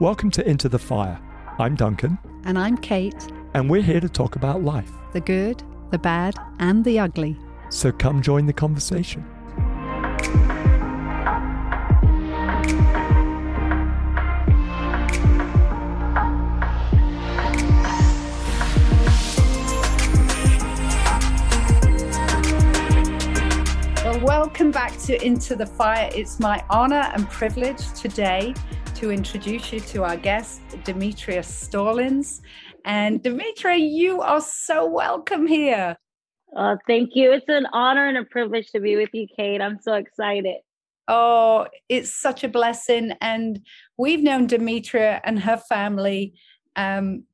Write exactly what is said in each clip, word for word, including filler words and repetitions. Welcome to Into the Fire. I'm Duncan. And I'm Kate. And we're here to talk about life. The good, the bad, and the ugly. So come join the conversation. Welcome back to Into the Fire. It's my honor and privilege today to introduce you to our guest, Demetria Stolins. And Demetria, you are so welcome here. Oh, thank you. It's an honor and a privilege to be with you, Kate. I'm so excited. Oh, it's such a blessing. And we've known Demetria and her family um,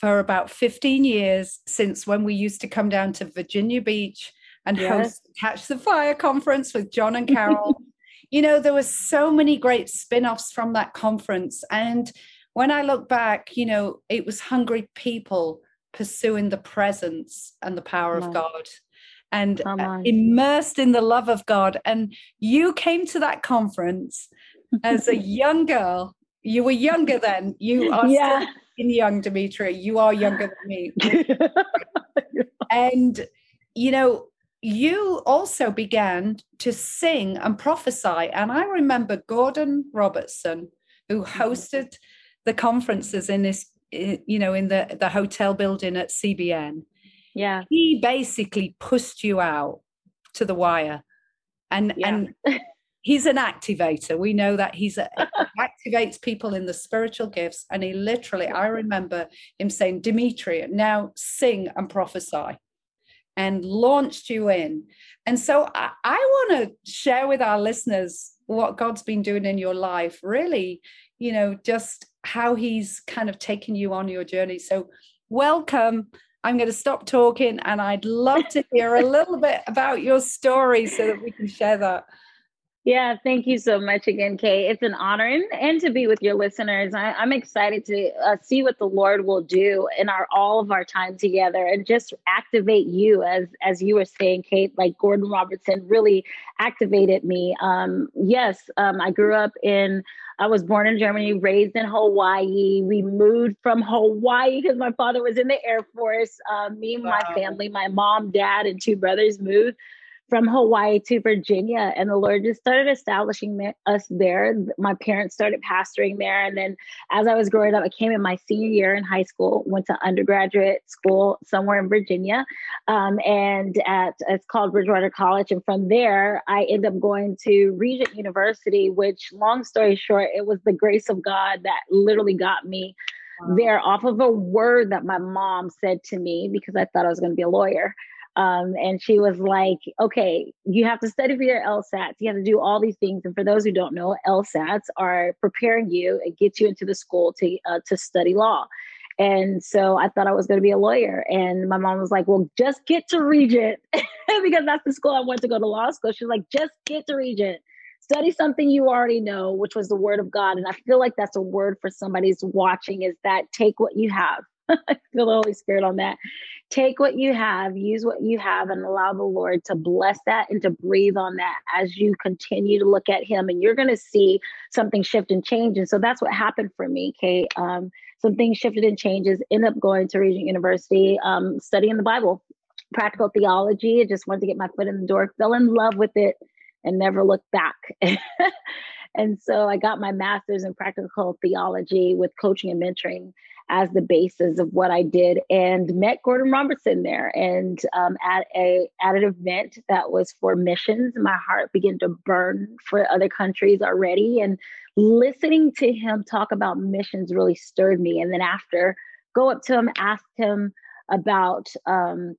for about fifteen years, since when we used to come down to Virginia Beach and yes. host the Catch the Fire conference with John and Carol. You know, there were so many great spin-offs from that conference. And when I look back, you know, it was hungry people pursuing the presence and the power of God and uh, immersed in the love of God. And you came to that conference as a young girl. You were younger then. You are yeah. still young, Demetria. You are younger than me. And, you know, you also began to sing and prophesy. And I remember Gordon Robertson, who hosted the conferences in this, you know, in the, the hotel building at C B N. Yeah. He basically pushed you out to the wire. And, yeah. and he's an activator. We know that he's a, activates people in the spiritual gifts. And he literally, I remember him saying, Demetria, now sing and prophesy. And launched you in. And so I, I want to share with our listeners what God's been doing in your life, really, you know, just how he's kind of taken you on your journey. So welcome. I'm going to stop talking and I'd love to hear a little bit about your story so that we can share that. Yeah, thank you so much again, Kay. It's an honor and, and to be with your listeners. I, I'm excited to uh, see what the Lord will do in our all of our time together and just activate you as as you were saying, Kate, like Gordon Robertson really activated me. Um, yes, um, I grew up in I was born in Germany, raised in Hawaii. We moved from Hawaii because my father was in the Air Force. Uh, me and wow. my family, my mom, dad, and two brothers moved from Hawaii to Virginia. And the Lord just started establishing us there. My parents started pastoring there. And then as I was growing up, I came in my senior year in high school, went to undergraduate school somewhere in Virginia. Um, and at it's called Bridgewater College. And from there, I ended up going to Regent University, which long story short, it was the grace of God that literally got me wow. there off of a word that my mom said to me, because I thought I was going to be a lawyer. Um, and she was like, okay, you have to study for your L SATs. You have to do all these things. And for those who don't know, L SATs are preparing you and get you into the school to uh, to study law. And so I thought I was going to be a lawyer. And my mom was like, well, just get to Regent because that's the school I went to go to law school. She was like, just get to Regent. Study something you already know, which was the word of God. And I feel like that's a word for somebody's watching is that take what you have. I feel the Holy Spirit on that. Take what you have, use what you have, and allow the Lord to bless that and to breathe on that as you continue to look at him. And you're going to see something shift and change. And so that's what happened for me, Kate. Um, some things shifted and changes, end up going to Regent University, um, studying the Bible, practical theology. I just wanted to get my foot in the door, fell in love with it, and never looked back. And so I got my master's in practical theology with coaching and mentoring as the basis of what I did, and met Gordon Robertson there. And um, at a at an event that was for missions, my heart began to burn for other countries already. And listening to him talk about missions really stirred me. And then after, go up to him, ask him about, um,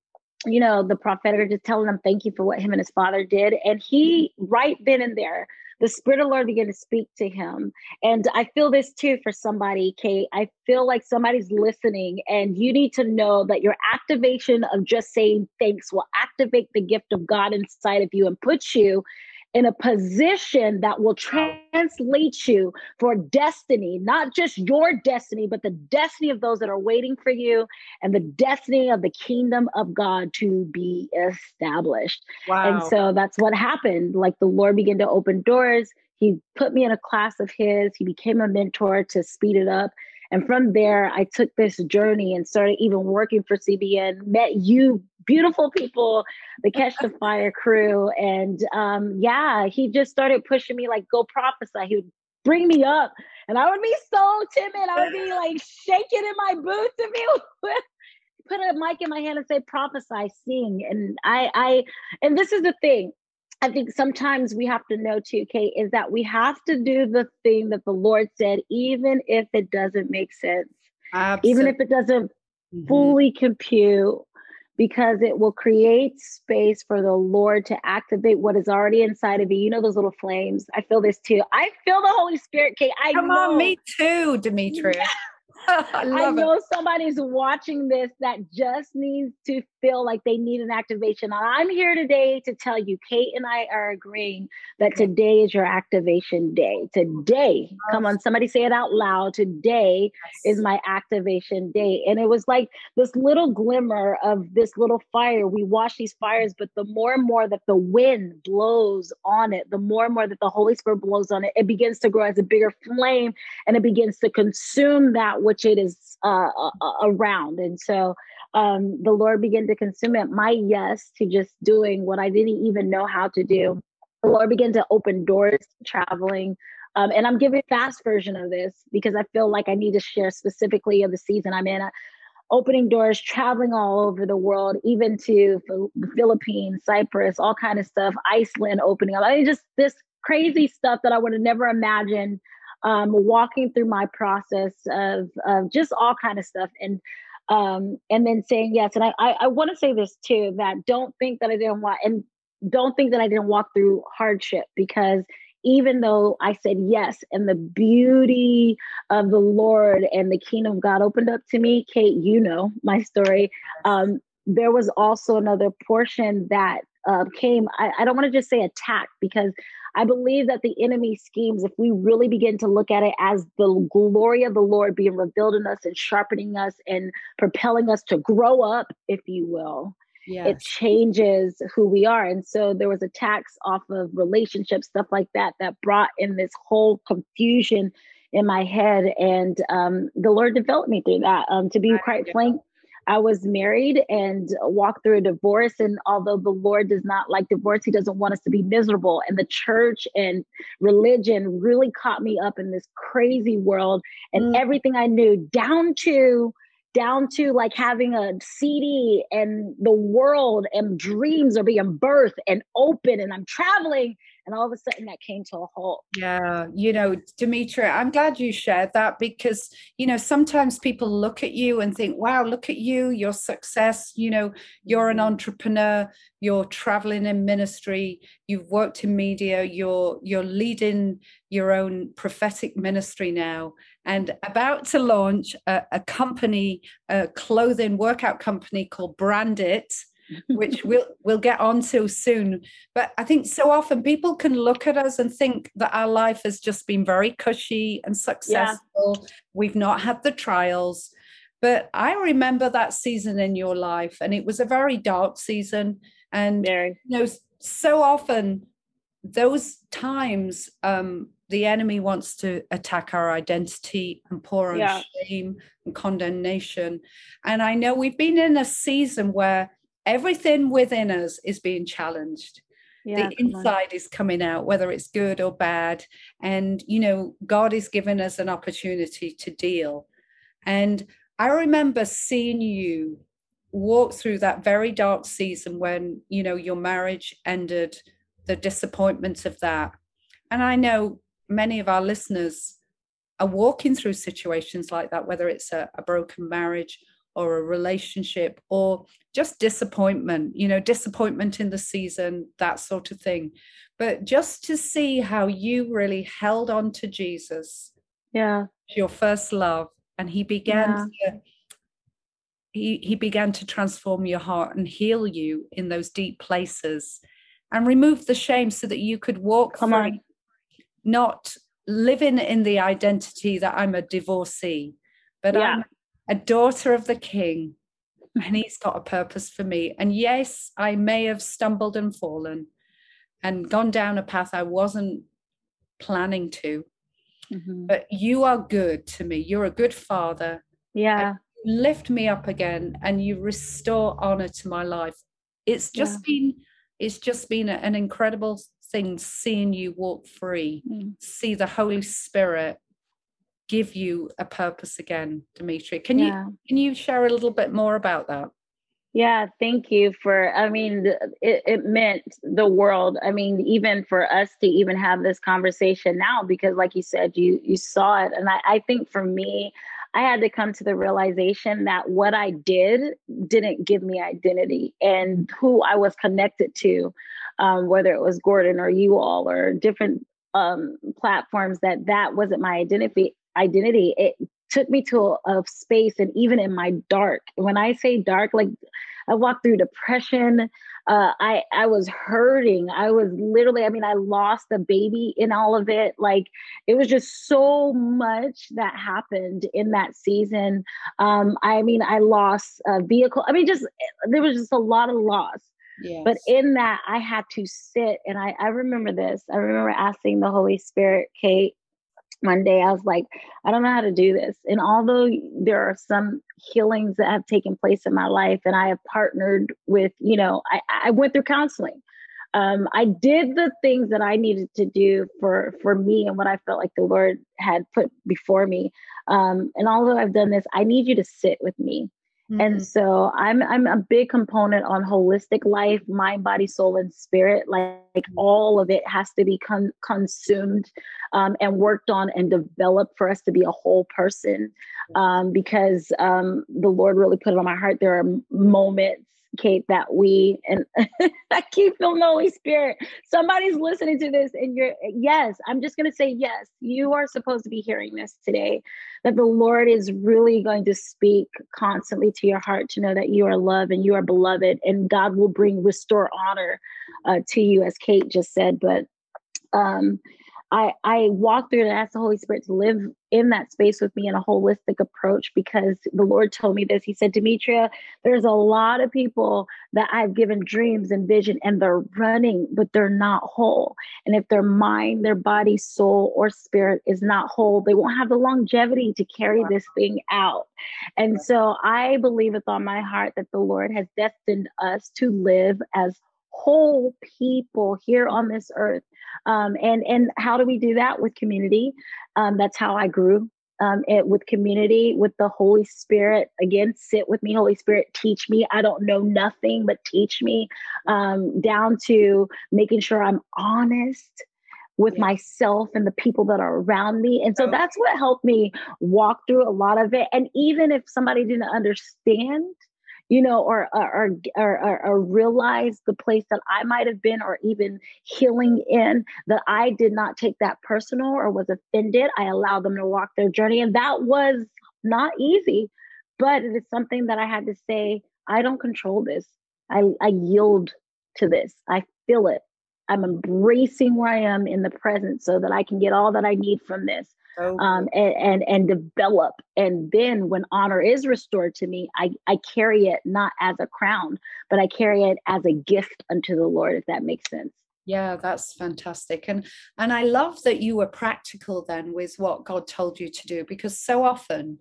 you know, the prophetic, just telling him thank you for what him and his father did. And he, right then and there, the Spirit of the Lord began to speak to him. And I feel this too for somebody, Kate. I feel like somebody's listening and you need to know that your activation of just saying thanks will activate the gift of God inside of you and put you in a position that will translate you for destiny, not just your destiny, but the destiny of those that are waiting for you and the destiny of the kingdom of God to be established. Wow. And so that's what happened. Like the Lord began to open doors. He put me in a class of his. He became a mentor to Speed It Up. And from there, I took this journey and started even working for C B N, met you beautiful people, the Catch the Fire crew. And um, yeah, he just started pushing me, like, go prophesy. He would bring me up and I would be so timid. I would be like shaking in my boots and be with put a mic in my hand and say, prophesy, sing. And I, I, and this is the thing. I think sometimes we have to know too, Kate, is that we have to do the thing that the Lord said, even if it doesn't make sense, Absolutely. even if it doesn't mm-hmm. fully compute, because it will create space for the Lord to activate what is already inside of you. You know, those little flames. I feel this too. I feel the Holy Spirit, Kate. I Come know. on, me too, Demetria. I, I know it. Somebody's watching this that just needs to feel like they need an activation. I'm here today to tell you, Kate and I are agreeing that today is your activation day. Today, come on, somebody say it out loud. Today yes. is my activation day. And it was like this little glimmer of this little fire. We watch these fires, but the more and more that the wind blows on it, the more and more that the Holy Spirit blows on it, it begins to grow as a bigger flame and it begins to consume that which it is uh, uh, around. And so um, the Lord began to consume it. My yes to just doing what I didn't even know how to do. The Lord began to open doors to traveling. Um, and I'm giving a fast version of this because I feel like I need to share specifically of the season I'm in. Uh, opening doors, traveling all over the world, even to the Philippines, Cyprus, all kind of stuff, Iceland opening up. I mean, just this crazy stuff that I would have never imagined. Um, walking through my process of, of just all kind of stuff, and um, and then saying yes. And I I, I want to say this too, that don't think that I didn't want, and don't think that I didn't walk through hardship, because even though I said yes, and the beauty of the Lord and the kingdom of God opened up to me, Kate, you know my story. Um, there was also another portion that uh, came. I, I don't want to just say attack, because I believe that the enemy schemes, if we really begin to look at it as the glory of the Lord being revealed in us and sharpening us and propelling us to grow up, if you will, yes. it changes who we are. And so there was attacks off of relationships, stuff like that, that brought in this whole confusion in my head. And um, the Lord developed me through that. Um, to be quite frank, I was married and walked through a divorce. And although the Lord does not like divorce, he doesn't want us to be miserable. And the church and religion really caught me up in this crazy world, and mm. everything I knew down to, down to like having a C D and the world and dreams are being birthed and open, and I'm traveling. And all of a sudden that came to a halt. Yeah. You know, Demetria, I'm glad you shared that, because, you know, sometimes people look at you and think, wow, look at you, your success, you know, you're an entrepreneur, you're traveling in ministry, you've worked in media, you're, you're leading your own prophetic ministry now, and about to launch a, a company, a clothing workout company called Brand It, which we'll we'll get on to soon. But I think so often people can look at us and think that our life has just been very cushy and successful. Yeah. We've not had the trials. But I remember that season in your life, and it was a very dark season. And very. You know, so often those times um, the enemy wants to attack our identity and pour on yeah. shame and condemnation. And I know we've been in a season where everything within us is being challenged. Yeah, the inside is coming out, whether it's good or bad. And, you know, God is giving us an opportunity to deal. And I remember seeing you walk through that very dark season when, you know, your marriage ended, the disappointments of that. And I know many of our listeners are walking through situations like that, whether it's a, a broken marriage or a relationship, or just disappointment, you know, disappointment in the season, that sort of thing. But just to see how you really held on to Jesus, yeah, your first love, and he began yeah. to, he, he began to transform your heart and heal you in those deep places and remove the shame so that you could walk Come through, on. not living in the identity that I'm a divorcee, but yeah. I'm a daughter of the King, and he's got a purpose for me. And yes, I may have stumbled and fallen and gone down a path I wasn't planning to. Mm-hmm. But you are good to me. You're a good father. Yeah. You lift me up again and you restore honor to my life. It's just yeah. been, it's just been an incredible thing seeing you walk free, mm. see the Holy Spirit give you a purpose again, Demetria. Can yeah. you can you share a little bit more about that? Yeah, thank you for, I mean, it, it meant the world. I mean, even for us to even have this conversation now, because like you said, you you saw it. And I, I think for me, I had to come to the realization that what I did didn't give me identity and who I was connected to, um, whether it was Gordon or you all or different um, platforms, that that wasn't my identity. Identity. It took me to a, a space. And even in my dark, when I say dark, like I walked through depression. Uh, I, I was hurting. I was literally, I mean, I lost a baby in all of it. Like it was just so much that happened in that season. Um, I mean, I lost a vehicle. I mean, just, there was just a lot of loss. Yes. But in that I had to sit. And I, I remember this, I remember asking the Holy Spirit, Kate, one day I was like, I don't know how to do this. And although there are some healings that have taken place in my life and I have partnered with, you know, I, I went through counseling. Um, I did the things that I needed to do for, for me and what I felt like the Lord had put before me. Um, and although I've done this, I need you to sit with me. Mm-hmm. And so I'm I'm a big component on holistic life, mind, body, soul, and spirit. Like, like all of it has to be con- consumed um, and worked on and developed for us to be a whole person. Um, because um, the Lord really put it on my heart. There are moments, Kate, that we, and I keep feeling the Holy Spirit. Somebody's listening to this and you're, yes, I'm just going to say, yes, you are supposed to be hearing this today, that the Lord is really going to speak constantly to your heart to know that you are loved and you are beloved and God will bring restore honor uh, to you, as Kate just said. But um, I, I walked through and asked the Holy Spirit to live in that space with me in a holistic approach, because the Lord told me this. He said, Demetria, there's a lot of people that I've given dreams and vision and they're running, but they're not whole. And if their mind, their body, soul, or spirit is not whole, they won't have the longevity to carry this thing out. And so I believe with all my heart that the Lord has destined us to live as whole people here on this earth. Um, and, and how do we do that? With community. Um, that's how I grew um, it, with community, with the Holy Spirit. Again, sit with me, Holy Spirit, teach me. I don't know nothing, but teach me, um, down to making sure I'm honest with yeah. myself and the people that are around me. And so oh. that's what helped me walk through a lot of it. And even if somebody didn't understand, you know, or, or, or, or realize the place that I might've been, or even healing in that I did not take that personal or was offended. I allowed them to walk their journey. And that was not easy, but it is something that I had to say, I don't control this. I, I yield to this. I feel it. I'm embracing where I am in the present so that I can get all that I need from this. Okay. Um, and, and, and develop. And then when honor is restored to me, I, I carry it not as a crown, but I carry it as a gift unto the Lord, if that makes sense. Yeah, that's fantastic. And, and I love that you were practical then with what God told you to do, because so often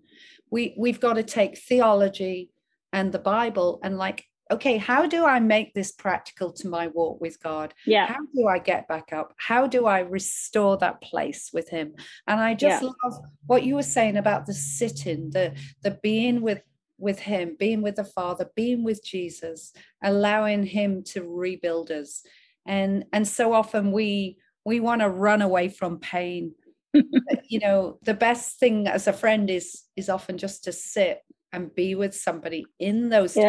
we, we've got to take theology and the Bible and like, okay, how do I make this practical to my walk with God? Yeah. How do I get back up? How do I restore that place with him? And I just yeah. love what you were saying about the sitting, the, the being with, with him, being with the Father, being with Jesus, allowing him to rebuild us. And, and so often we, we want to run away from pain. But, you know, the best thing as a friend is, is often just to sit and be with somebody in those times.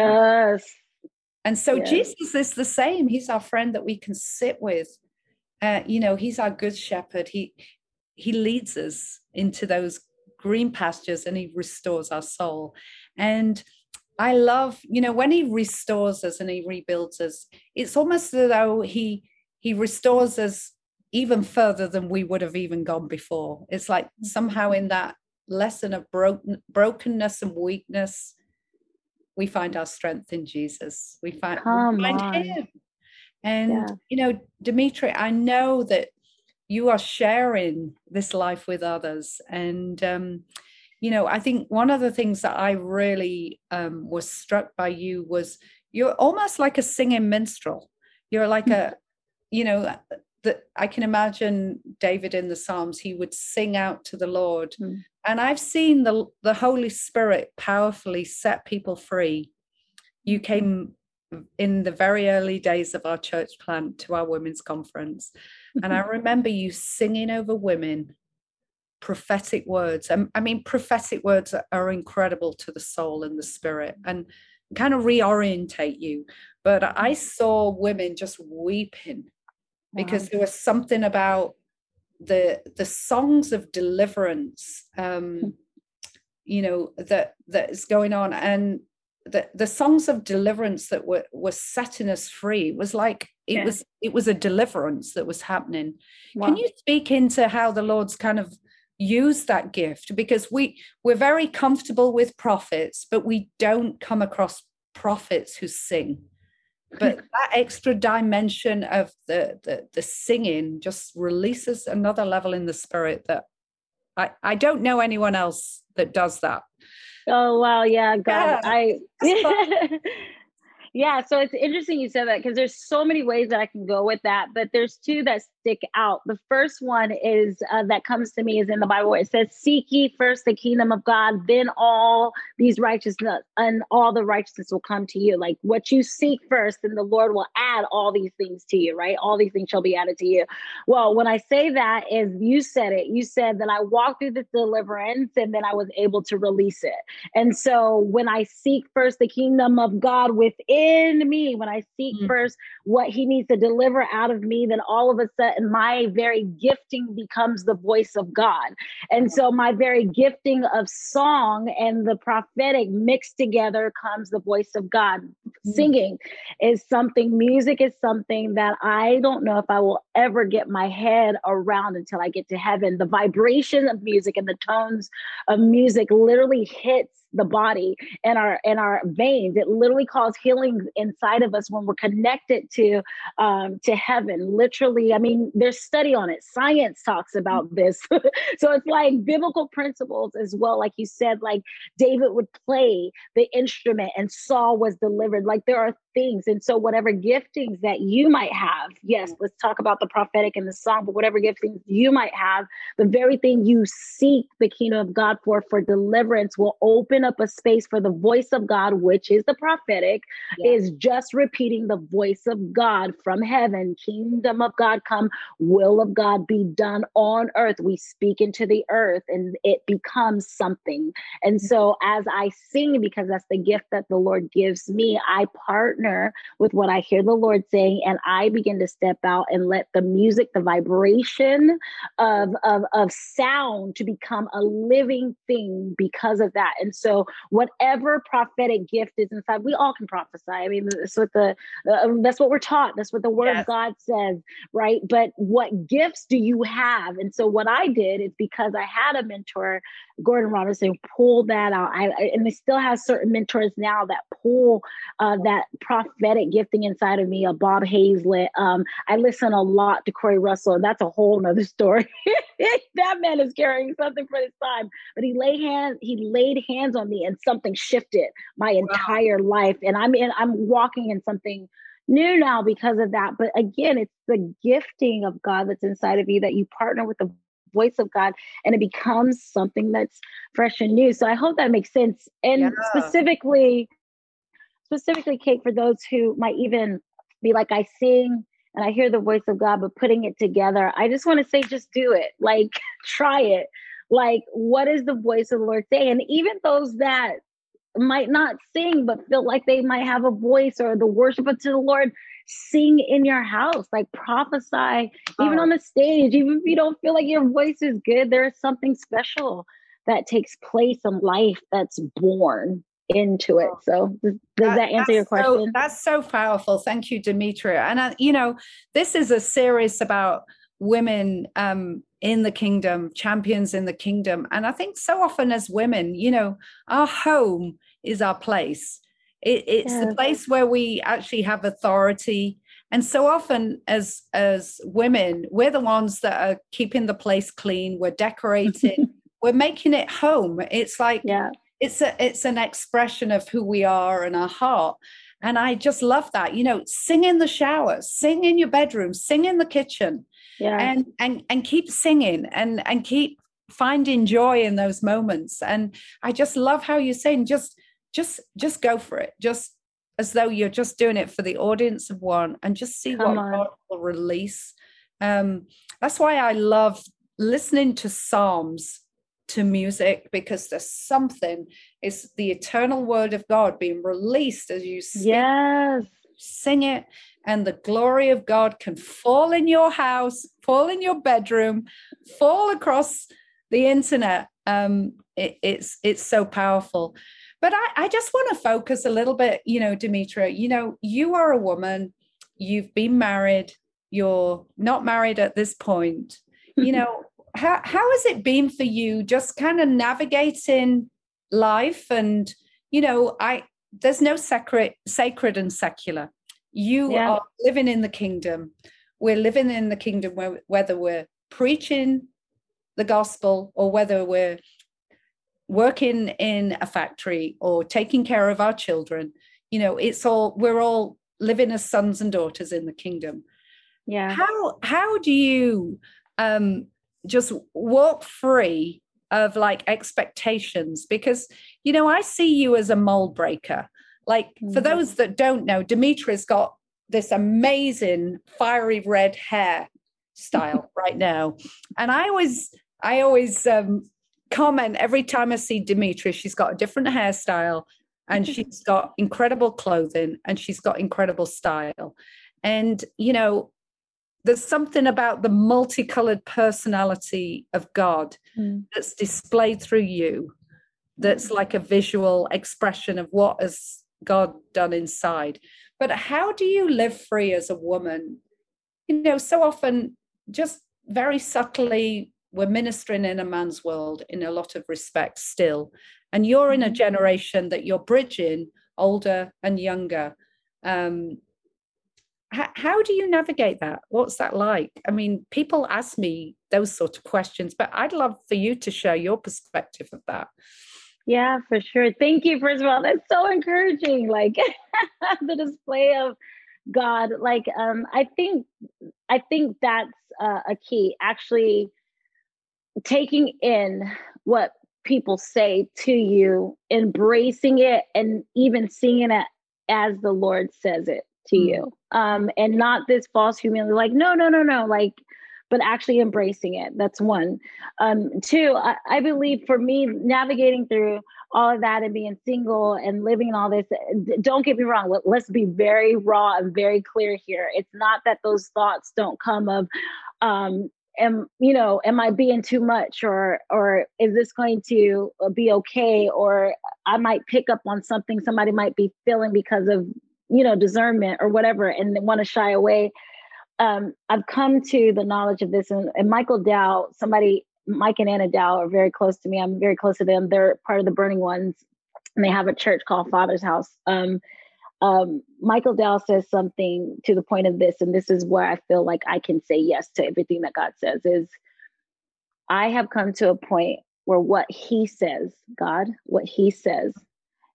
Yes. And so yes. Jesus is the same. He's our friend that we can sit with. Uh, you know, he's our good shepherd. He he leads us into those green pastures and he restores our soul. And I love, you know, when he restores us and he rebuilds us, it's almost as though he he restores us even further than we would have even gone before. It's like somehow in that lesson of broken brokenness and weakness, we find our strength in Jesus. We find, we find him. And, yeah. you know, Demetria, I know that you are sharing this life with others. And, um, you know, I think one of the things that I really um, was struck by you was you're almost like a singing minstrel. You're like mm-hmm. a, you know, the, I can imagine David in the Psalms, he would sing out to the Lord. Mm-hmm. And I've seen the, the Holy Spirit powerfully set people free. You came in the very early days of our church plant to our women's conference. And I remember you singing over women prophetic words. I mean, prophetic words are incredible to the soul and the spirit and kind of reorientate you. But I saw women just weeping because wow. there was something about the the songs of deliverance, um, you know, that that is going on. And The, the songs of deliverance that were, were setting us free was like it yeah. was it was a deliverance that was happening. Wow. Can you speak into how the Lord's kind of used that gift? Because we we're very comfortable with prophets, but we don't come across prophets who sing. But that extra dimension of the, the the singing just releases another level in the spirit that I I don't know anyone else that does that. Oh, wow. Yeah. God, yeah. I, yeah. So it's interesting you said that because there's so many ways that I can go with that, but there's two that stick out. The first one is uh, that comes to me is in the Bible. It says, seek ye first the kingdom of God, then all these righteousness and all the righteousness will come to you. Like what you seek first, then the Lord will add all these things to you, right? All these things shall be added to you. Well, when I say that is you said it, you said that I walked through this deliverance and then I was able to release it. And so when I seek first the kingdom of God within me, when I seek mm-hmm. first what he needs to deliver out of me, then all of a sudden and my very gifting becomes the voice of God. And so my very gifting of song and the prophetic mixed together comes the voice of God. Mm-hmm. Singing is something, music is something that I don't know if I will ever get my head around until I get to heaven. The vibration of music and the tones of music literally hits the body and our and our veins. It literally causes healing inside of us when we're connected to um, to heaven. Literally, I mean, there's study on it. Science talks about this. So it's like biblical principles as well. Like you said, like David would play the instrument and Saul was delivered. Like there are things. And so whatever giftings that you might have, yes, let's talk about the prophetic and the song, but whatever giftings you might have, the very thing you seek the kingdom of God for, for deliverance will open up a space for the voice of God, which is the prophetic, yes. is just repeating the voice of God from heaven. Kingdom of God come, will of God be done on earth. We speak into the earth and it becomes something. And so as I sing, because that's the gift that the Lord gives me, I partner with what I hear the Lord saying, and I begin to step out and let the music, the vibration of, of, of sound to become a living thing because of that. And so whatever prophetic gift is inside, we all can prophesy. I mean, that's what, the, uh, that's what we're taught. That's what the word yes. of God says, right? But what gifts do you have? And so what I did is because I had a mentor, Gordon Robertson, pulled that out. I, I, and I still have certain mentors now that pull uh, that prophetic gifting inside of me, a Bob Hazlett. Um, I listen a lot to Corey Russell, and that's a whole nother story. That man is carrying something for his time, but he laid hands, he laid hands on me and something shifted my entire wow. life. And I'm in, I'm walking in something new now because of that. But again, it's the gifting of God that's inside of you that you partner with the voice of God and it becomes something that's fresh and new. So I hope that makes sense. And yeah. specifically, Specifically, Kate, for those who might even be like, I sing and I hear the voice of God, but putting it together, I just want to say, just do it. Like, try it. Like, what is the voice of the Lord saying? And even those that might not sing, but feel like they might have a voice or the worship unto the Lord, sing in your house, like prophesy, oh. even on the stage, even if you don't feel like your voice is good, there is something special that takes place in life that's born into it. So does that, that answer your question? So, that's so powerful. Thank you, Demetria. And, I, you know, this is a series about women um, in the kingdom, champions in the kingdom. And I think so often as women, you know, our home is our place. It, it's yeah. the place where we actually have authority And so often as as women, we're the ones that are keeping the place clean. We're decorating. We're making it home. It's like, yeah. it's a it's an expression of who we are and our heart. And I just love that. You know, sing in the shower, sing in your bedroom, sing in the kitchen, yeah. and and and keep singing and and keep finding joy in those moments. And I just love how you're saying just just just go for it. Just as though you're just doing it for the audience of one, and just see Come what God will release. Um, that's why I love listening to Psalms, to music, because there's something, it's the eternal word of God being released as you sing, yes. sing it, and the glory of God can fall in your house, fall in your bedroom, fall across the internet. Um, it, it's, it's so powerful. But I, I just want to focus a little bit, you know, Demetria, you know, you are a woman, you've been married, you're not married at this point, you know, how, how has it been for you just kind of navigating life? And, you know, I, there's no sacred, sacred and secular. You yeah. are living in the kingdom. We're living in the kingdom where, whether we're preaching the gospel or whether we're working in a factory or taking care of our children, you know, it's all, we're all living as sons and daughters in the kingdom. Yeah. How, how do you um, just walk free of like expectations? Because, you know, I see you as a mold breaker. Like mm-hmm. for those that don't know, Demetria's got this amazing fiery red hair style right now. And I always, I always, um, comment every time I see Demetria, she's got a different hairstyle and she's got incredible clothing and she's got incredible style. And, you know, there's something about the multicolored personality of God mm. that's displayed through you. That's like a visual expression of what has God done inside. But how do you live free as a woman? You know, so often just very subtly, we're ministering in a man's world in a lot of respects still. And you're in a generation that you're bridging older and younger. Um, h- how do you navigate that? What's that like? I mean, people ask me those sort of questions, but I'd love for you to share your perspective of that. Yeah, for sure. Thank you. First of all, that's so encouraging. Like the display of God, like, um, I think, I think that's uh, a key actually. Taking in what people say to you, embracing it, and even seeing it as the Lord says it to mm-hmm. you. Um, and not this false humility, like, no, no, no, no, like, but actually embracing it. That's one. Um, two, I, I believe for me, navigating through all of that and being single and living in all this, don't get me wrong. Let, let's be very raw and very clear here. It's not that those thoughts don't come of, um, am, you know, am I being too much, or, or is this going to be okay? Or I might pick up on something somebody might be feeling because of, you know, discernment or whatever, and they want to shy away. Um, I've come to the knowledge of this, and, and Michael Dow, somebody, Mike and Anna Dow are very close to me. I'm very close to them. They're part of the Burning Ones, and they have a church called Father's House. Um, Um, Michael Dow says something to the point of this, and this is where I feel like I can say yes to everything that God says, is I have come to a point where what he says, God, what he says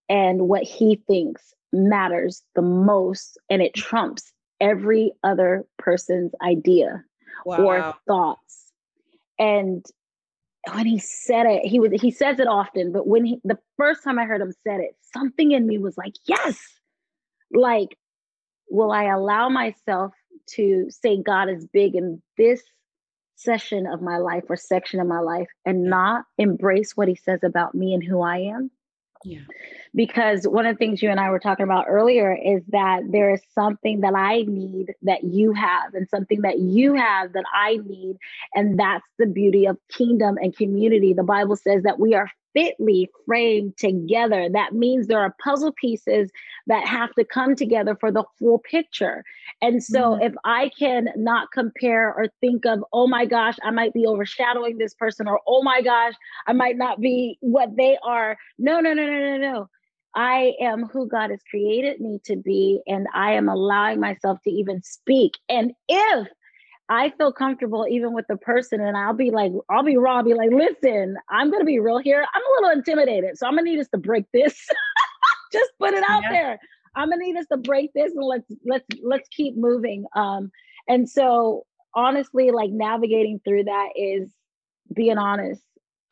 and what he thinks matters the most, and it trumps every other person's idea wow. or thoughts. And when he said it, he was, he says it often, but when he, the first time I heard him said it, something in me was like, yes. Like, will I allow myself to say God is big in this session of my life or section of my life, and not embrace what he says about me and who I am? Yeah. Because one of the things you and I were talking about earlier is that there is something that I need that you have, and something that you have that I need. And that's the beauty of kingdom and community. The Bible says that we are fitly framed together. That means there are puzzle pieces that have to come together for the full picture. And so mm-hmm. if I can not compare or think of, oh my gosh, I might be overshadowing this person, or oh my gosh, I might not be what they are. No, no, no, no, no, no. I am who God has created me to be, and I am allowing myself to even speak. And if I feel comfortable even with the person, and I'll be like, I'll be raw, I'll be like, listen, I'm going to be real here. I'm a little intimidated, so I'm going to need us to break this. Just put it out yeah. there. I'm going to need us to break this, and let's, let's, let's keep moving. Um, and so honestly, like navigating through that is being honest,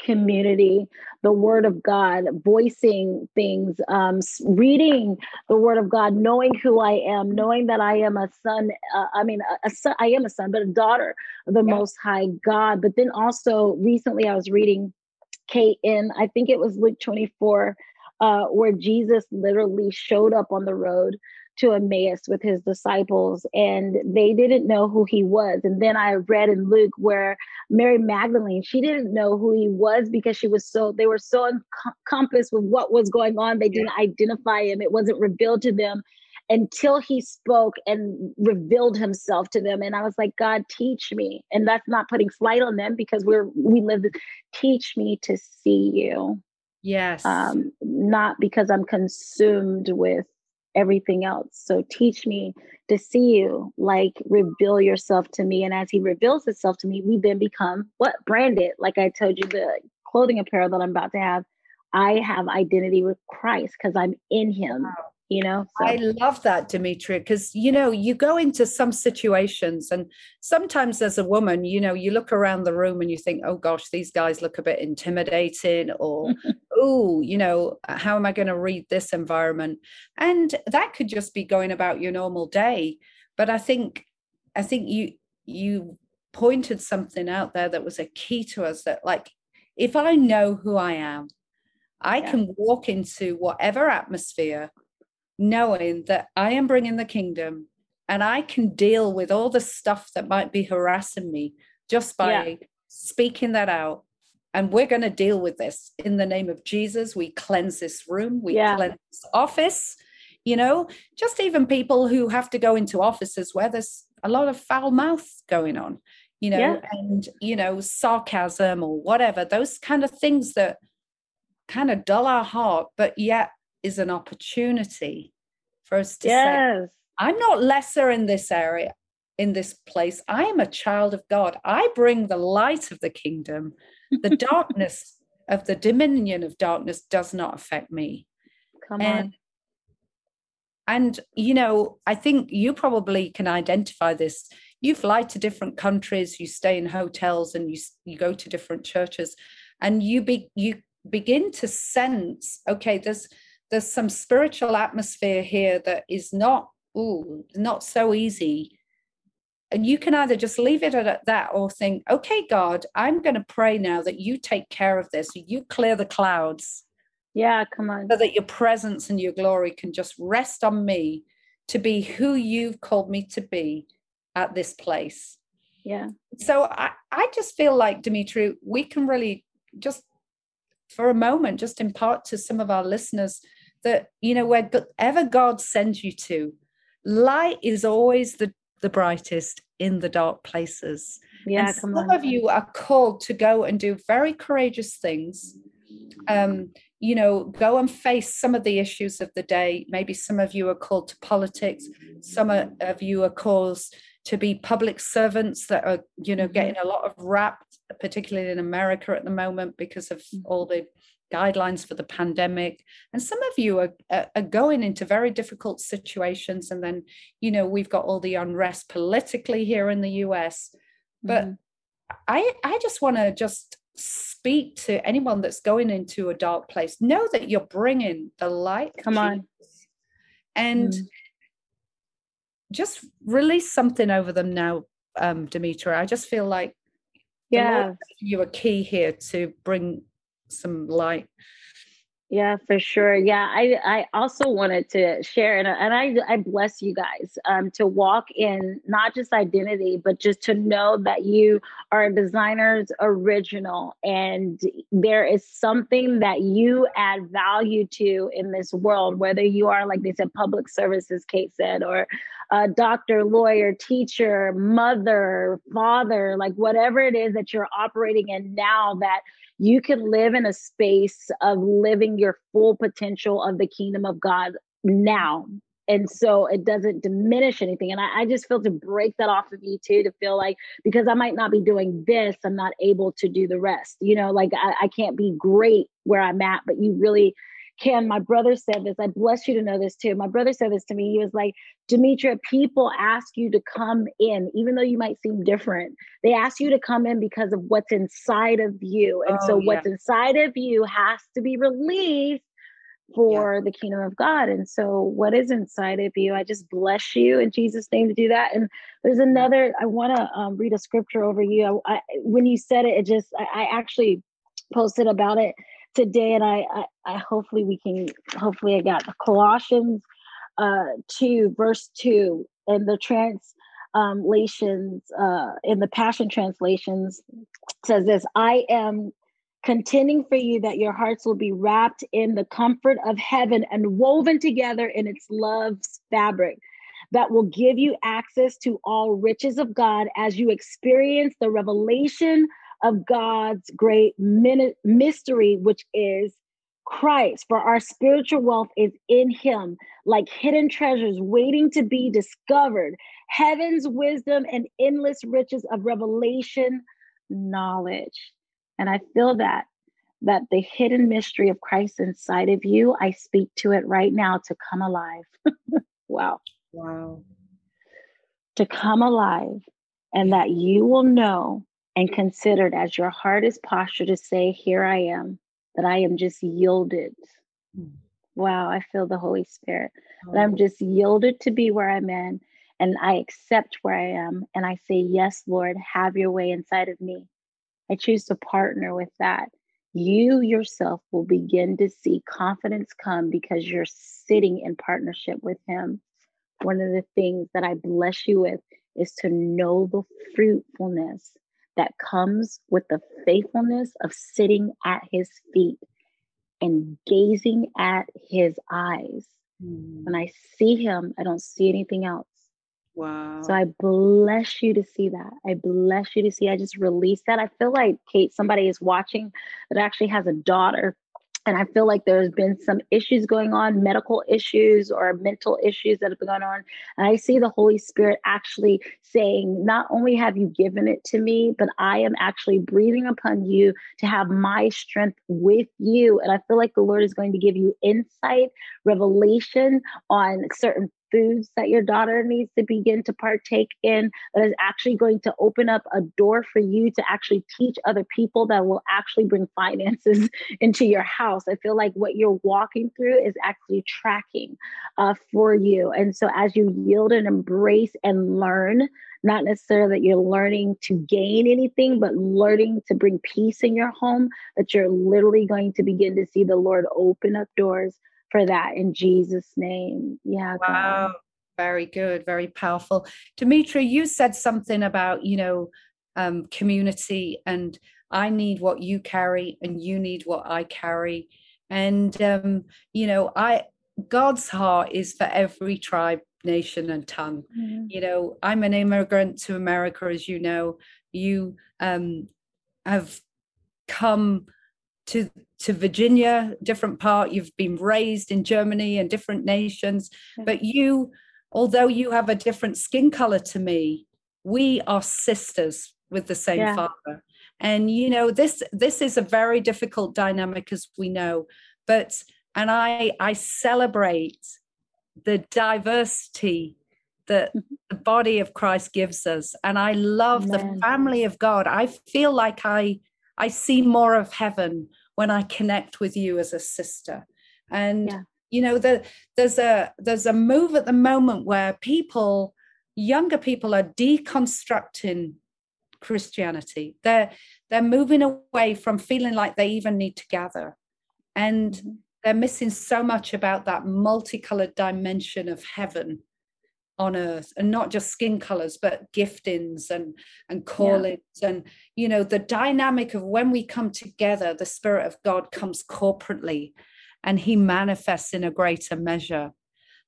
community, the word of God, voicing things, um, reading the word of God, knowing who I am, knowing that I am a son. Uh, I mean, a, a son, I am a son, but a daughter of the yeah. Most High God. But then also recently I was reading Kate in, I think it was Luke twenty-four, uh, where Jesus literally showed up on the road to Emmaus with his disciples, and they didn't know who he was. And then I read in Luke where Mary Magdalene, she didn't know who he was because she was so, they were so encompassed with what was going on. They didn't identify him. It wasn't revealed to them until he spoke and revealed himself to them. And I was like, God, teach me. And that's not putting slight on them, because we're, we live, teach me to see you. Yes. Um, not because I'm consumed with everything else. So teach me to see you, like reveal yourself to me. And as he reveals himself to me, we then become what? Branded. Like I told you, the clothing apparel that I'm about to have, I have identity with Christ because I'm in him, you know? So. I love that, Demetria, because, you know, you go into some situations, and sometimes as a woman, you know, you look around the room and you think, oh gosh, these guys look a bit intimidated, or oh, you know, how am I going to read this environment? And that could just be going about your normal day. But I think, I think you, you pointed something out there that was a key to us, that like, if I know who I am, I yeah. can walk into whatever atmosphere knowing that I am bringing the kingdom, and I can deal with all the stuff that might be harassing me just by yeah. speaking that out. And we're going to deal with this in the name of Jesus. We cleanse this room. We yeah. cleanse this office, you know, just even people who have to go into offices where there's a lot of foul mouth going on, you know, yeah. and, you know, sarcasm or whatever, those kind of things that kind of dull our heart, but yet is an opportunity for us to yes. say, I'm not lesser in this area, in this place. I am a child of God. I bring the light of the kingdom. The darkness of the dominion of darkness does not affect me. Come on. And, and, you know, I think you probably can identify this. You fly to different countries, you stay in hotels, and you, you go to different churches, and you be, you begin to sense, okay, there's, there's some spiritual atmosphere here that is not, ooh, not so easy. And you can either just leave it at that or think, okay, God, I'm going to pray now that you take care of this. You clear the clouds. Yeah, come on. So that your presence and your glory can just rest on me to be who you've called me to be at this place. Yeah. So I, I just feel like, Demetria, we can really just for a moment, just impart to some of our listeners that, you know, wherever God sends you to, light is always the the brightest in the dark places. Yeah, and some come on. Of you are called to go and do very courageous things. Um, you know, go and face some of the issues of the day. Maybe some of you are called to politics. Some of you are called to be public servants that are, you know, getting a lot of rap, particularly in America at the moment because of all the guidelines for the pandemic. And some of you are, are going into very difficult situations. And then, you know, we've got all the unrest politically here in the U S. But mm-hmm. I, I just want to just speak to anyone that's going into a dark place. Know that you're bringing the light. Come on. And mm-hmm. just release something over them now, um, Demetria. I just feel like yeah, you are key here to bring some light. Yeah, for sure. Yeah, I, I also wanted to share, and, and I, I bless you guys um, to walk in not just identity, but just to know that you are a designer's original, and there is something that you add value to in this world, whether you are, like they said, public services, Kate said, or a doctor, lawyer, teacher, mother, father, like whatever it is that you're operating in now, that You can live in a space of living your full potential of the kingdom of God now. And so it doesn't diminish anything. And I, I just feel to break that off of you too, to feel like, because I might not be doing this, I'm not able to do the rest. You know, like I, I can't be great where I'm at, but you really can. My brother said this, I bless you to know this too. My brother said this to me. He was like, Demetria, people ask you to come in, even though you might seem different. They ask you to come in because of what's inside of you. And oh, so yeah. what's inside of you has to be released for yeah. the kingdom of God. And so what is inside of you, I just bless you in Jesus' name to do that. And there's another, I want to um, read a scripture over you. I, I, when you said it, it just, I, I actually posted about it today. And I, I, I, hopefully we can, hopefully I got Colossians uh, two, verse two, and the translations uh, in the Passion translations says this, I am contending for you that your hearts will be wrapped in the comfort of heaven and woven together in its love's fabric that will give you access to all riches of God as you experience the revelation of God's great mystery, which is Christ. For our spiritual wealth is in him, like hidden treasures waiting to be discovered, heaven's wisdom and endless riches of revelation knowledge. And I feel that, that the hidden mystery of Christ inside of you, I speak to it right now to come alive. Wow. Wow. To come alive, and that you will know and considered as your heart is postured to say, here I am, that I am just yielded. Hmm. Wow. I feel the Holy Spirit. Oh. That I'm just yielded to be where I'm in, and I accept where I am. And I say, yes, Lord, have your way inside of me. I choose to partner with that. You yourself will begin to see confidence come because you're sitting in partnership with him. One of the things that I bless you with is to know the fruitfulness that comes with the faithfulness of sitting at his feet and gazing at his eyes. Mm. When I see him, I don't see anything else. Wow. So I bless you to see that. I bless you to see. I just release that. I feel like, Kate, somebody is watching that actually has a daughter. And I feel like there's been some issues going on, medical issues or mental issues that have been going on. And I see the Holy Spirit actually saying, not only have you given it to me, but I am actually breathing upon you to have my strength with you. And I feel like the Lord is going to give you insight, revelation on certain foods that your daughter needs to begin to partake in, that is actually going to open up a door for you to actually teach other people that will actually bring finances into your house. I feel like what you're walking through is actually tracking uh, for you. And so as you yield and embrace and learn, not necessarily that you're learning to gain anything, but learning to bring peace in your home, that you're literally going to begin to see the Lord open up doors for that in Jesus' name. Yeah. Wow. God. Very good. Very powerful. Demetria, you said something about, you know, um, community, and I need what you carry and you need what I carry. And, um, you know, I, God's heart is for every tribe, nation and tongue. Mm-hmm. You know, I'm an immigrant to America, as you know. You um, have come to to Virginia, different part. You've been raised in Germany and different nations, but you, although you have a different skin color to me, we are sisters with the same yeah. father. And, you know, this this is a very difficult dynamic, as we know, but, and I I celebrate the diversity that the body of Christ gives us. And I love Amen. The family of God. I feel like I I see more of heaven when I connect with you as a sister. And, yeah. you know, the, there's a there's a move at the moment where people, younger people, are deconstructing Christianity. They're, they're moving away from feeling like they even need to gather. And mm-hmm. they're missing so much about that multicolored dimension of heaven on earth, and not just skin colors, but giftings and and callings yeah. and, you know, the dynamic of when we come together, the Spirit of God comes corporately and he manifests in a greater measure.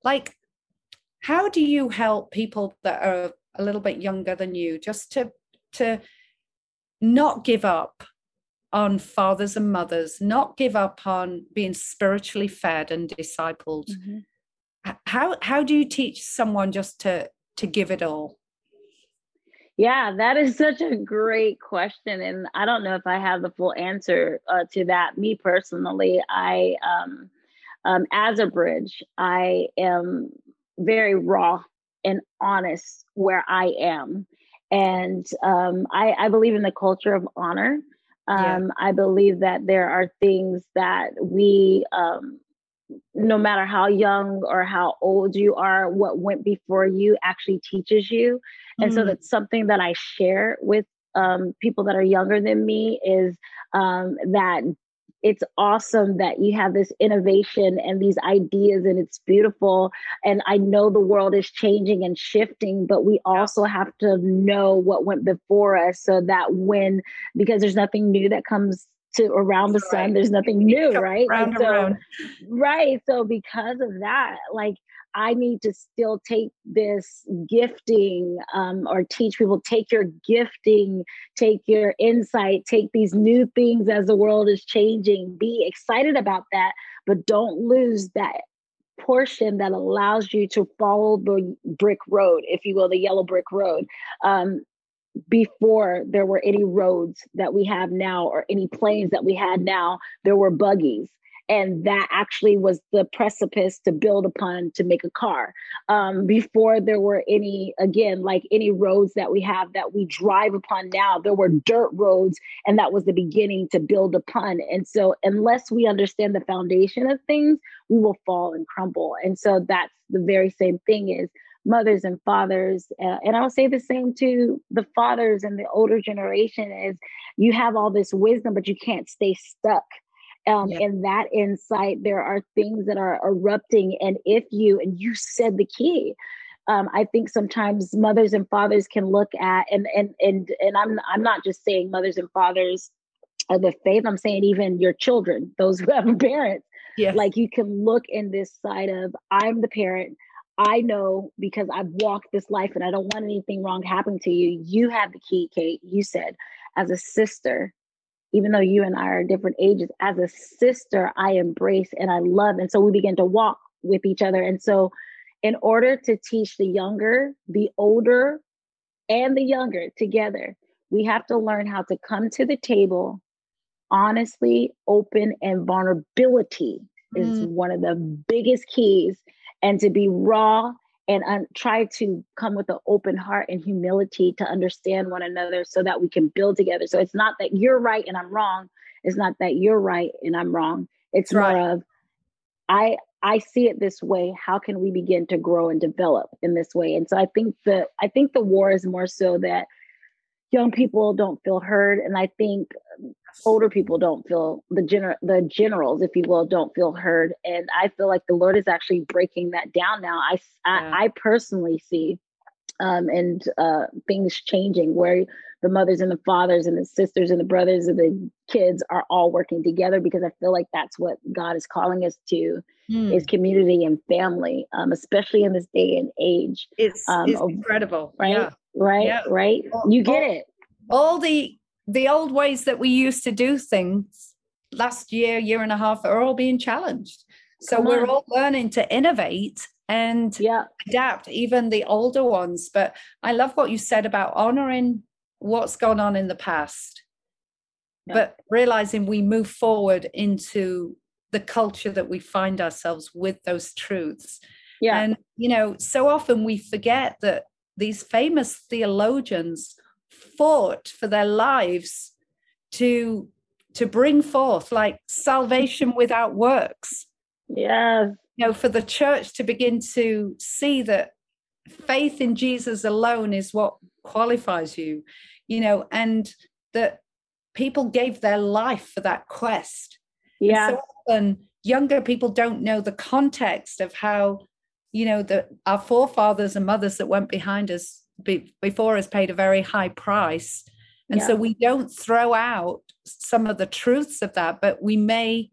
Like, how do you help people that are a little bit younger than you just to to not give up on fathers and mothers, not give up on being spiritually fed and discipled. Mm-hmm. How how do you teach someone just to to give it all? Yeah, that is such a great question. And I don't know if I have the full answer uh, to that. Me personally, I, um, um, as a bridge, I am very raw and honest where I am. And um, I, I believe in the culture of honor. Um, yeah. I believe that there are things that we, um, no matter how young or how old you are, what went before you actually teaches you. And mm. so that's something that I share with um, people that are younger than me is um, that it's awesome that you have this innovation and these ideas, and it's beautiful. And I know the world is changing and shifting, but we also have to know what went before us so that when, because there's nothing new that comes to around the sun, there's nothing new, right? Round so, around. Right. So because of that, like, I need to still take this gifting um, or teach people, take your gifting, take your insight, take these new things as the world is changing, be excited about that, but don't lose that portion that allows you to follow the brick road, if you will, the yellow brick road. Um, before there were any roads that we have now or any planes that we had now, there were buggies. And that actually was the precipice to build upon to make a car. Um, before there were any, again, like any roads that we have that we drive upon now, there were dirt roads, and that was the beginning to build upon. And so unless we understand the foundation of things, we will fall and crumble. And so that's the very same thing is mothers and fathers. Uh, and I would say the same to the fathers and the older generation is you have all this wisdom, but you can't stay stuck. Um, yeah. And that insight, there are things that are erupting. And if you, and you said the key, um, I think sometimes mothers and fathers can look at, and, and, and, and I'm, I'm not just saying mothers and fathers of the faith, I'm saying even your children, those who have parents, yes. Like you can look in this side of, I'm the parent, I know because I've walked this life and I don't want anything wrong happening to you. You have the key, Kate, you said, as a sister, even though you and I are different ages, as a sister, I embrace and I love. And so we begin to walk with each other. And so in order to teach the younger, the older, and the younger together, we have to learn how to come to the table, honestly, open, and vulnerability mm. is one of the biggest keys, and to be raw and um, try to come with an open heart and humility to understand one another so that we can build together. So it's not that you're right and I'm wrong. It's not that you're right and I'm wrong. It's right. more of, I I see it this way. How can we begin to grow and develop in this way? And so I think the I think the war is more so that young people don't feel heard. And I think older people don't feel, the gener- the generals, if you will, don't feel heard. And I feel like the Lord is actually breaking that down now. I, yeah. I, I personally see um, and uh, things changing where the mothers and the fathers and the sisters and the brothers and the kids are all working together, because I feel like that's what God is calling us to mm. is community and family, um, especially in this day and age. It's, um, it's of, incredible. Right. Yeah. Right, yeah. right. You get all, it. All the the old ways that we used to do things last year, year and a half are all being challenged. So Come we're on. all learning to innovate and yeah. adapt, even the older ones. But I love what you said about honoring what's gone on in the past, yeah. but realizing we move forward into the culture that we find ourselves with those truths. Yeah. And, you know, so often we forget that these famous theologians fought for their lives to to bring forth like salvation without works. Yeah. You know, for the church to begin to see that faith in Jesus alone is what qualifies you, you know, and that people gave their life for that quest. Yeah. And so often younger people don't know the context of how, you know, that our forefathers and mothers that went behind us, be, before us, paid a very high price. And yeah. so we don't throw out some of the truths of that, but we may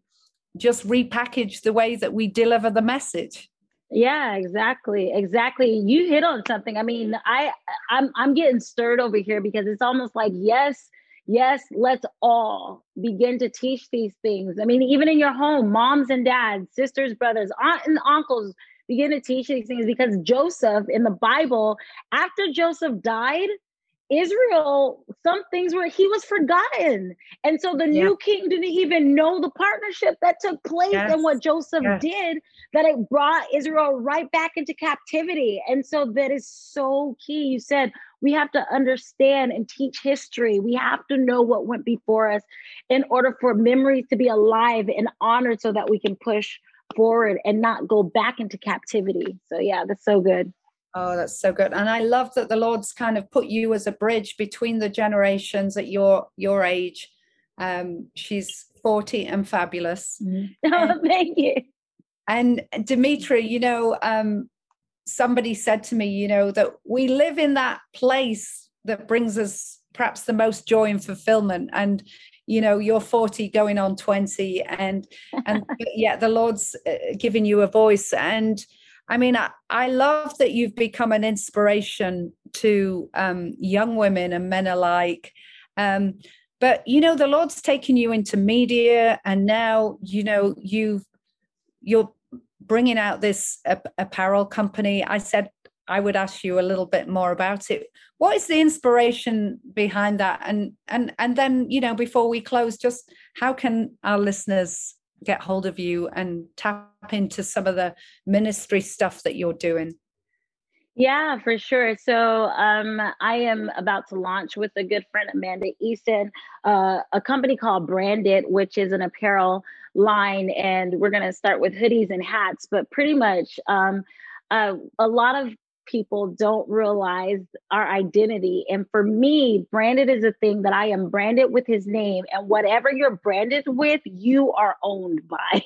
just repackage the way that we deliver the message. Yeah, exactly. Exactly. You hit on something. I mean, I, I'm, I'm getting stirred over here because it's almost like, yes, Yes, let's all begin to teach these things. I mean, even in your home, moms and dads, sisters, brothers, aunts and uncles, begin to teach these things, because Joseph in the Bible, after Joseph died, Israel, some things were, he was forgotten. And so the yeah. new king didn't even know the partnership that took place yes. and what Joseph yes. did, that it brought Israel right back into captivity. And so that is so key. You said, we have to understand and teach history. We have to know what went before us in order for memories to be alive and honored, so that we can push forward and not go back into captivity. So yeah, that's so good. Oh, that's so good. And I love that the Lord's kind of put you as a bridge between the generations at your your age. Um, she's forty and fabulous. Mm-hmm. And, oh, thank you. And Demetria, you know, um, somebody said to me, you know, that we live in that place that brings us perhaps the most joy and fulfillment. And you know, you're forty going on twenty, and and yeah, the Lord's giving you a voice. And I mean, I, I love that you've become an inspiration to um, young women and men alike. Um, but, you know, the Lord's taken you into media, and now, you know, you've, you're bringing out this ap- apparel company. I said I would ask you a little bit more about it. What is the inspiration behind that? And, and, and then, you know, before we close, just how can our listeners get hold of you and tap into some of the ministry stuff that you're doing? Yeah, for sure. So um, I am about to launch with a good friend, Amanda Easton, uh, a company called Brand It, which is an apparel line. And we're going to start with hoodies and hats, but pretty much um, uh, a lot of people don't realize our identity. And for me, branded is a thing that I am branded with his name, and whatever you're branded with, you are owned by.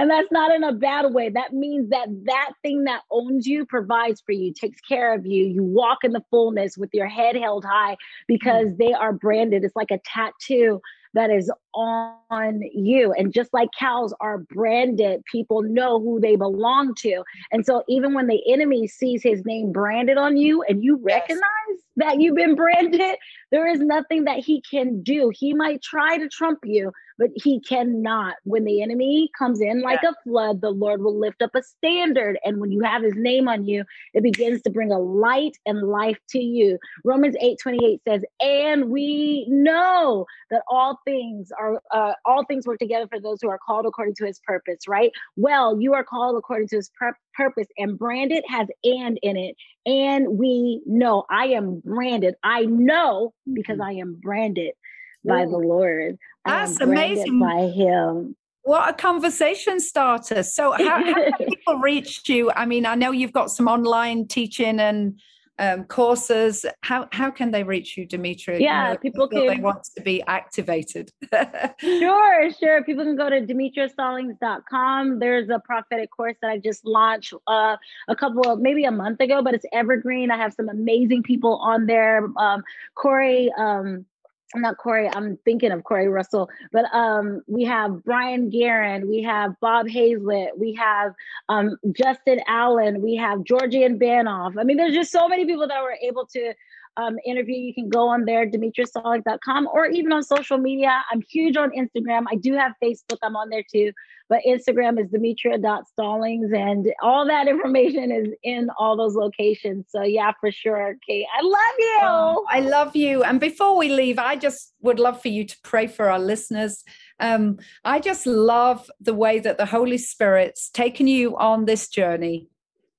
And that's not in a bad way. That means that that thing that owns you provides for you, takes care of you. You walk in the fullness with your head held high, because mm-hmm. they are branded. It's like a tattoo that is on you. And just like cows are branded, people know who they belong to. And so even when the enemy sees his name branded on you, and you recognize yes. that you've been branded, there is nothing that he can do. He might try to trump you, but he cannot. When the enemy comes in like yeah. a flood, the Lord will lift up a standard. And when you have his name on you, it begins to bring a light and life to you. Romans eight twenty-eight says, and we know that all things are, uh, all things work together for those who are called according to his purpose, right? Well, you are called according to his purpose. Purpose and branded has and in it. And we know I am branded. I know because I am branded by the Lord. That's amazing. By him. What a conversation starter. So how, how can people reach you? I mean, I know you've got some online teaching and um, courses. How how can they reach you, Demetria? Yeah, you know, people can. They want to be activated. sure, sure. People can go to Demetria Stallings dot com. There's a prophetic course that I just launched uh, a couple of, maybe a month ago, but it's evergreen. I have some amazing people on there. Um, Corey, um, not Corey, I'm thinking of Corey Russell, but um, we have Brian Guerin, we have Bob Hazlett, we have um, Justin Allen, we have Georgian Banoff. I mean, there's just so many people that were able to um, interview. You can go on there, Demetria Stallings dot com, or even on social media. I'm huge on Instagram. I do have Facebook. I'm on there too, but Instagram is Demetria dot Stallings, and all that information is in all those locations. So yeah, for sure. Kate, I love you. Oh, I love you. And before we leave, I just would love for you to pray for our listeners. Um, I just love the way that the Holy Spirit's taken you on this journey,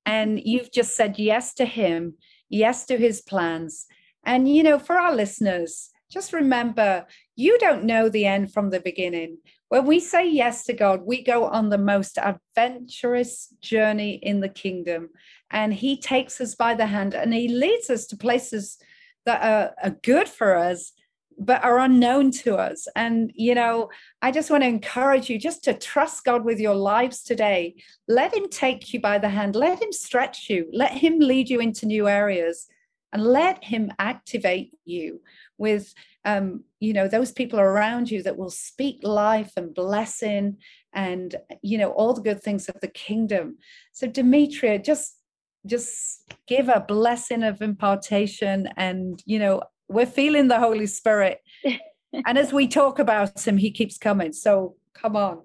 and you've just said yes to him. Yes to his plans. And, you know, for our listeners, just remember, you don't know the end from the beginning. When we say yes to God, we go on the most adventurous journey in the kingdom. And he takes us by the hand, and he leads us to places that are, are good for us, but are unknown to us. And, you know, I just want to encourage you just to trust God with your lives today. Let him take you by the hand. Let him stretch you. Let him lead you into new areas, and let him activate you with, um, you know, those people around you that will speak life and blessing and, you know, all the good things of the kingdom. So Demetria, just, just give a blessing of impartation and, you know, we're feeling the Holy Spirit. And as we talk about him, he keeps coming. So come on.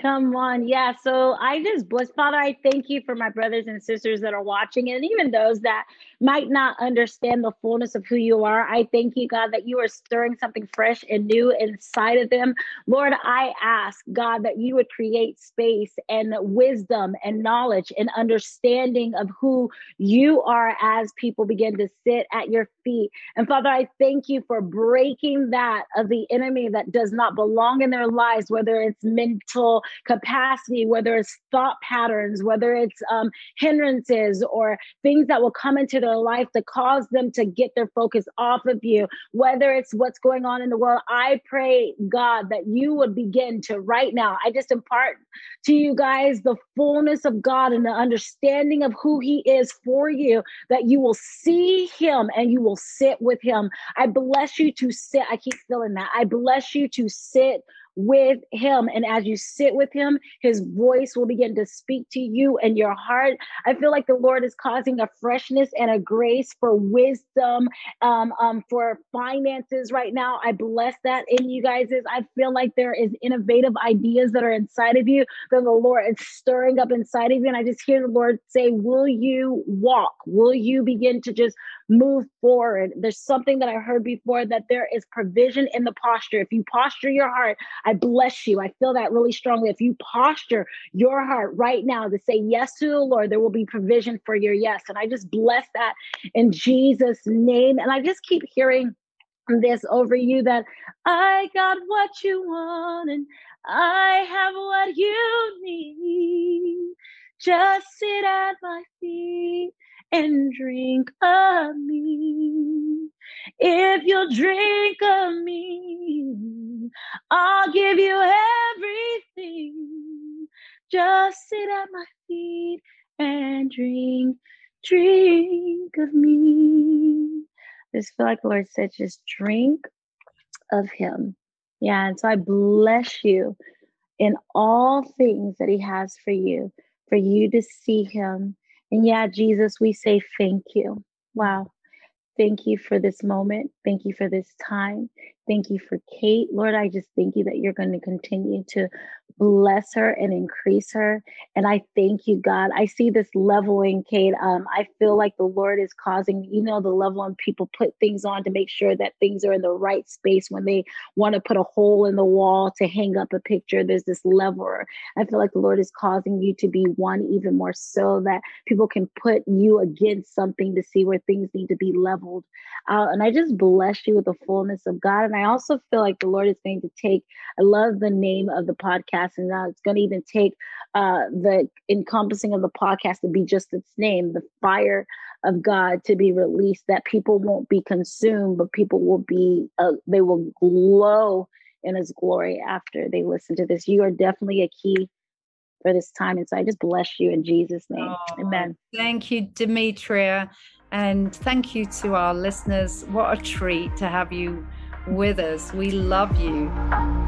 Come on. Yeah. So I just bless. Father, I thank you for my brothers and sisters that are watching, and even those that might not understand the fullness of who you are. I thank you, God, that you are stirring something fresh and new inside of them. Lord, I ask, God, that you would create space and wisdom and knowledge and understanding of who you are as people begin to sit at your feet. And Father, I thank you for breaking that of the enemy that does not belong in their lives, whether it's mental capacity, whether it's thought patterns, whether it's um, hindrances or things that will come into their life to cause them to get their focus off of you, whether it's what's going on in the world. I pray, God, that you would begin to right now, I just impart to you guys the fullness of God and the understanding of who he is for you, that you will see him and you will sit with him. I bless you to sit. I keep feeling that. I bless you to sit with him. And as you sit with him, his voice will begin to speak to you and your heart. I feel like the Lord is causing a freshness and a grace for wisdom, um, um, for finances right now. I bless that in you guys. I feel like there is innovative ideas that are inside of you that the Lord is stirring up inside of you. And I just hear the Lord say, will you walk? Will you begin to just move forward? There's something that I heard before, that there is provision in the posture. If you posture your heart, I bless you. I feel that really strongly. If you posture your heart right now to say yes to the Lord, there will be provision for your yes. And I just bless that in Jesus' name. And I just keep hearing this over you, that I got what you want and I have what you need. Just sit at my feet and drink of me. If you'll drink of me, I'll give you everything. Just sit at my feet and drink, drink of me. I just feel like the Lord said, just drink of him. Yeah, and so I bless you in all things that he has for you, for you to see him. And yeah, Jesus, we say thank you. Wow. Thank you for this moment. Thank you for this time. Thank you for Kate. Lord, I just thank you that you're going to continue to bless her and increase her. And I thank you, God. I see this leveling, Kate. Um, I feel like the Lord is causing, you know, the leveling people put things on to make sure that things are in the right space. When they want to put a hole in the wall to hang up a picture, there's this leveler. I feel like the Lord is causing you to be one even more so that people can put you against something to see where things need to be leveled out. And I just bless you with the fullness of God. And I also feel like the Lord is going to take, I love the name of the podcast, and now it's going to even take uh, the encompassing of the podcast to be just its name, the fire of God, to be released, that people won't be consumed, but people will be, uh, they will glow in his glory after they listen to this. You are definitely a key for this time. And so I just bless you in Jesus' name. Oh, amen. Thank you, Demetria. And thank you to our listeners. What a treat to have you with us. We love you.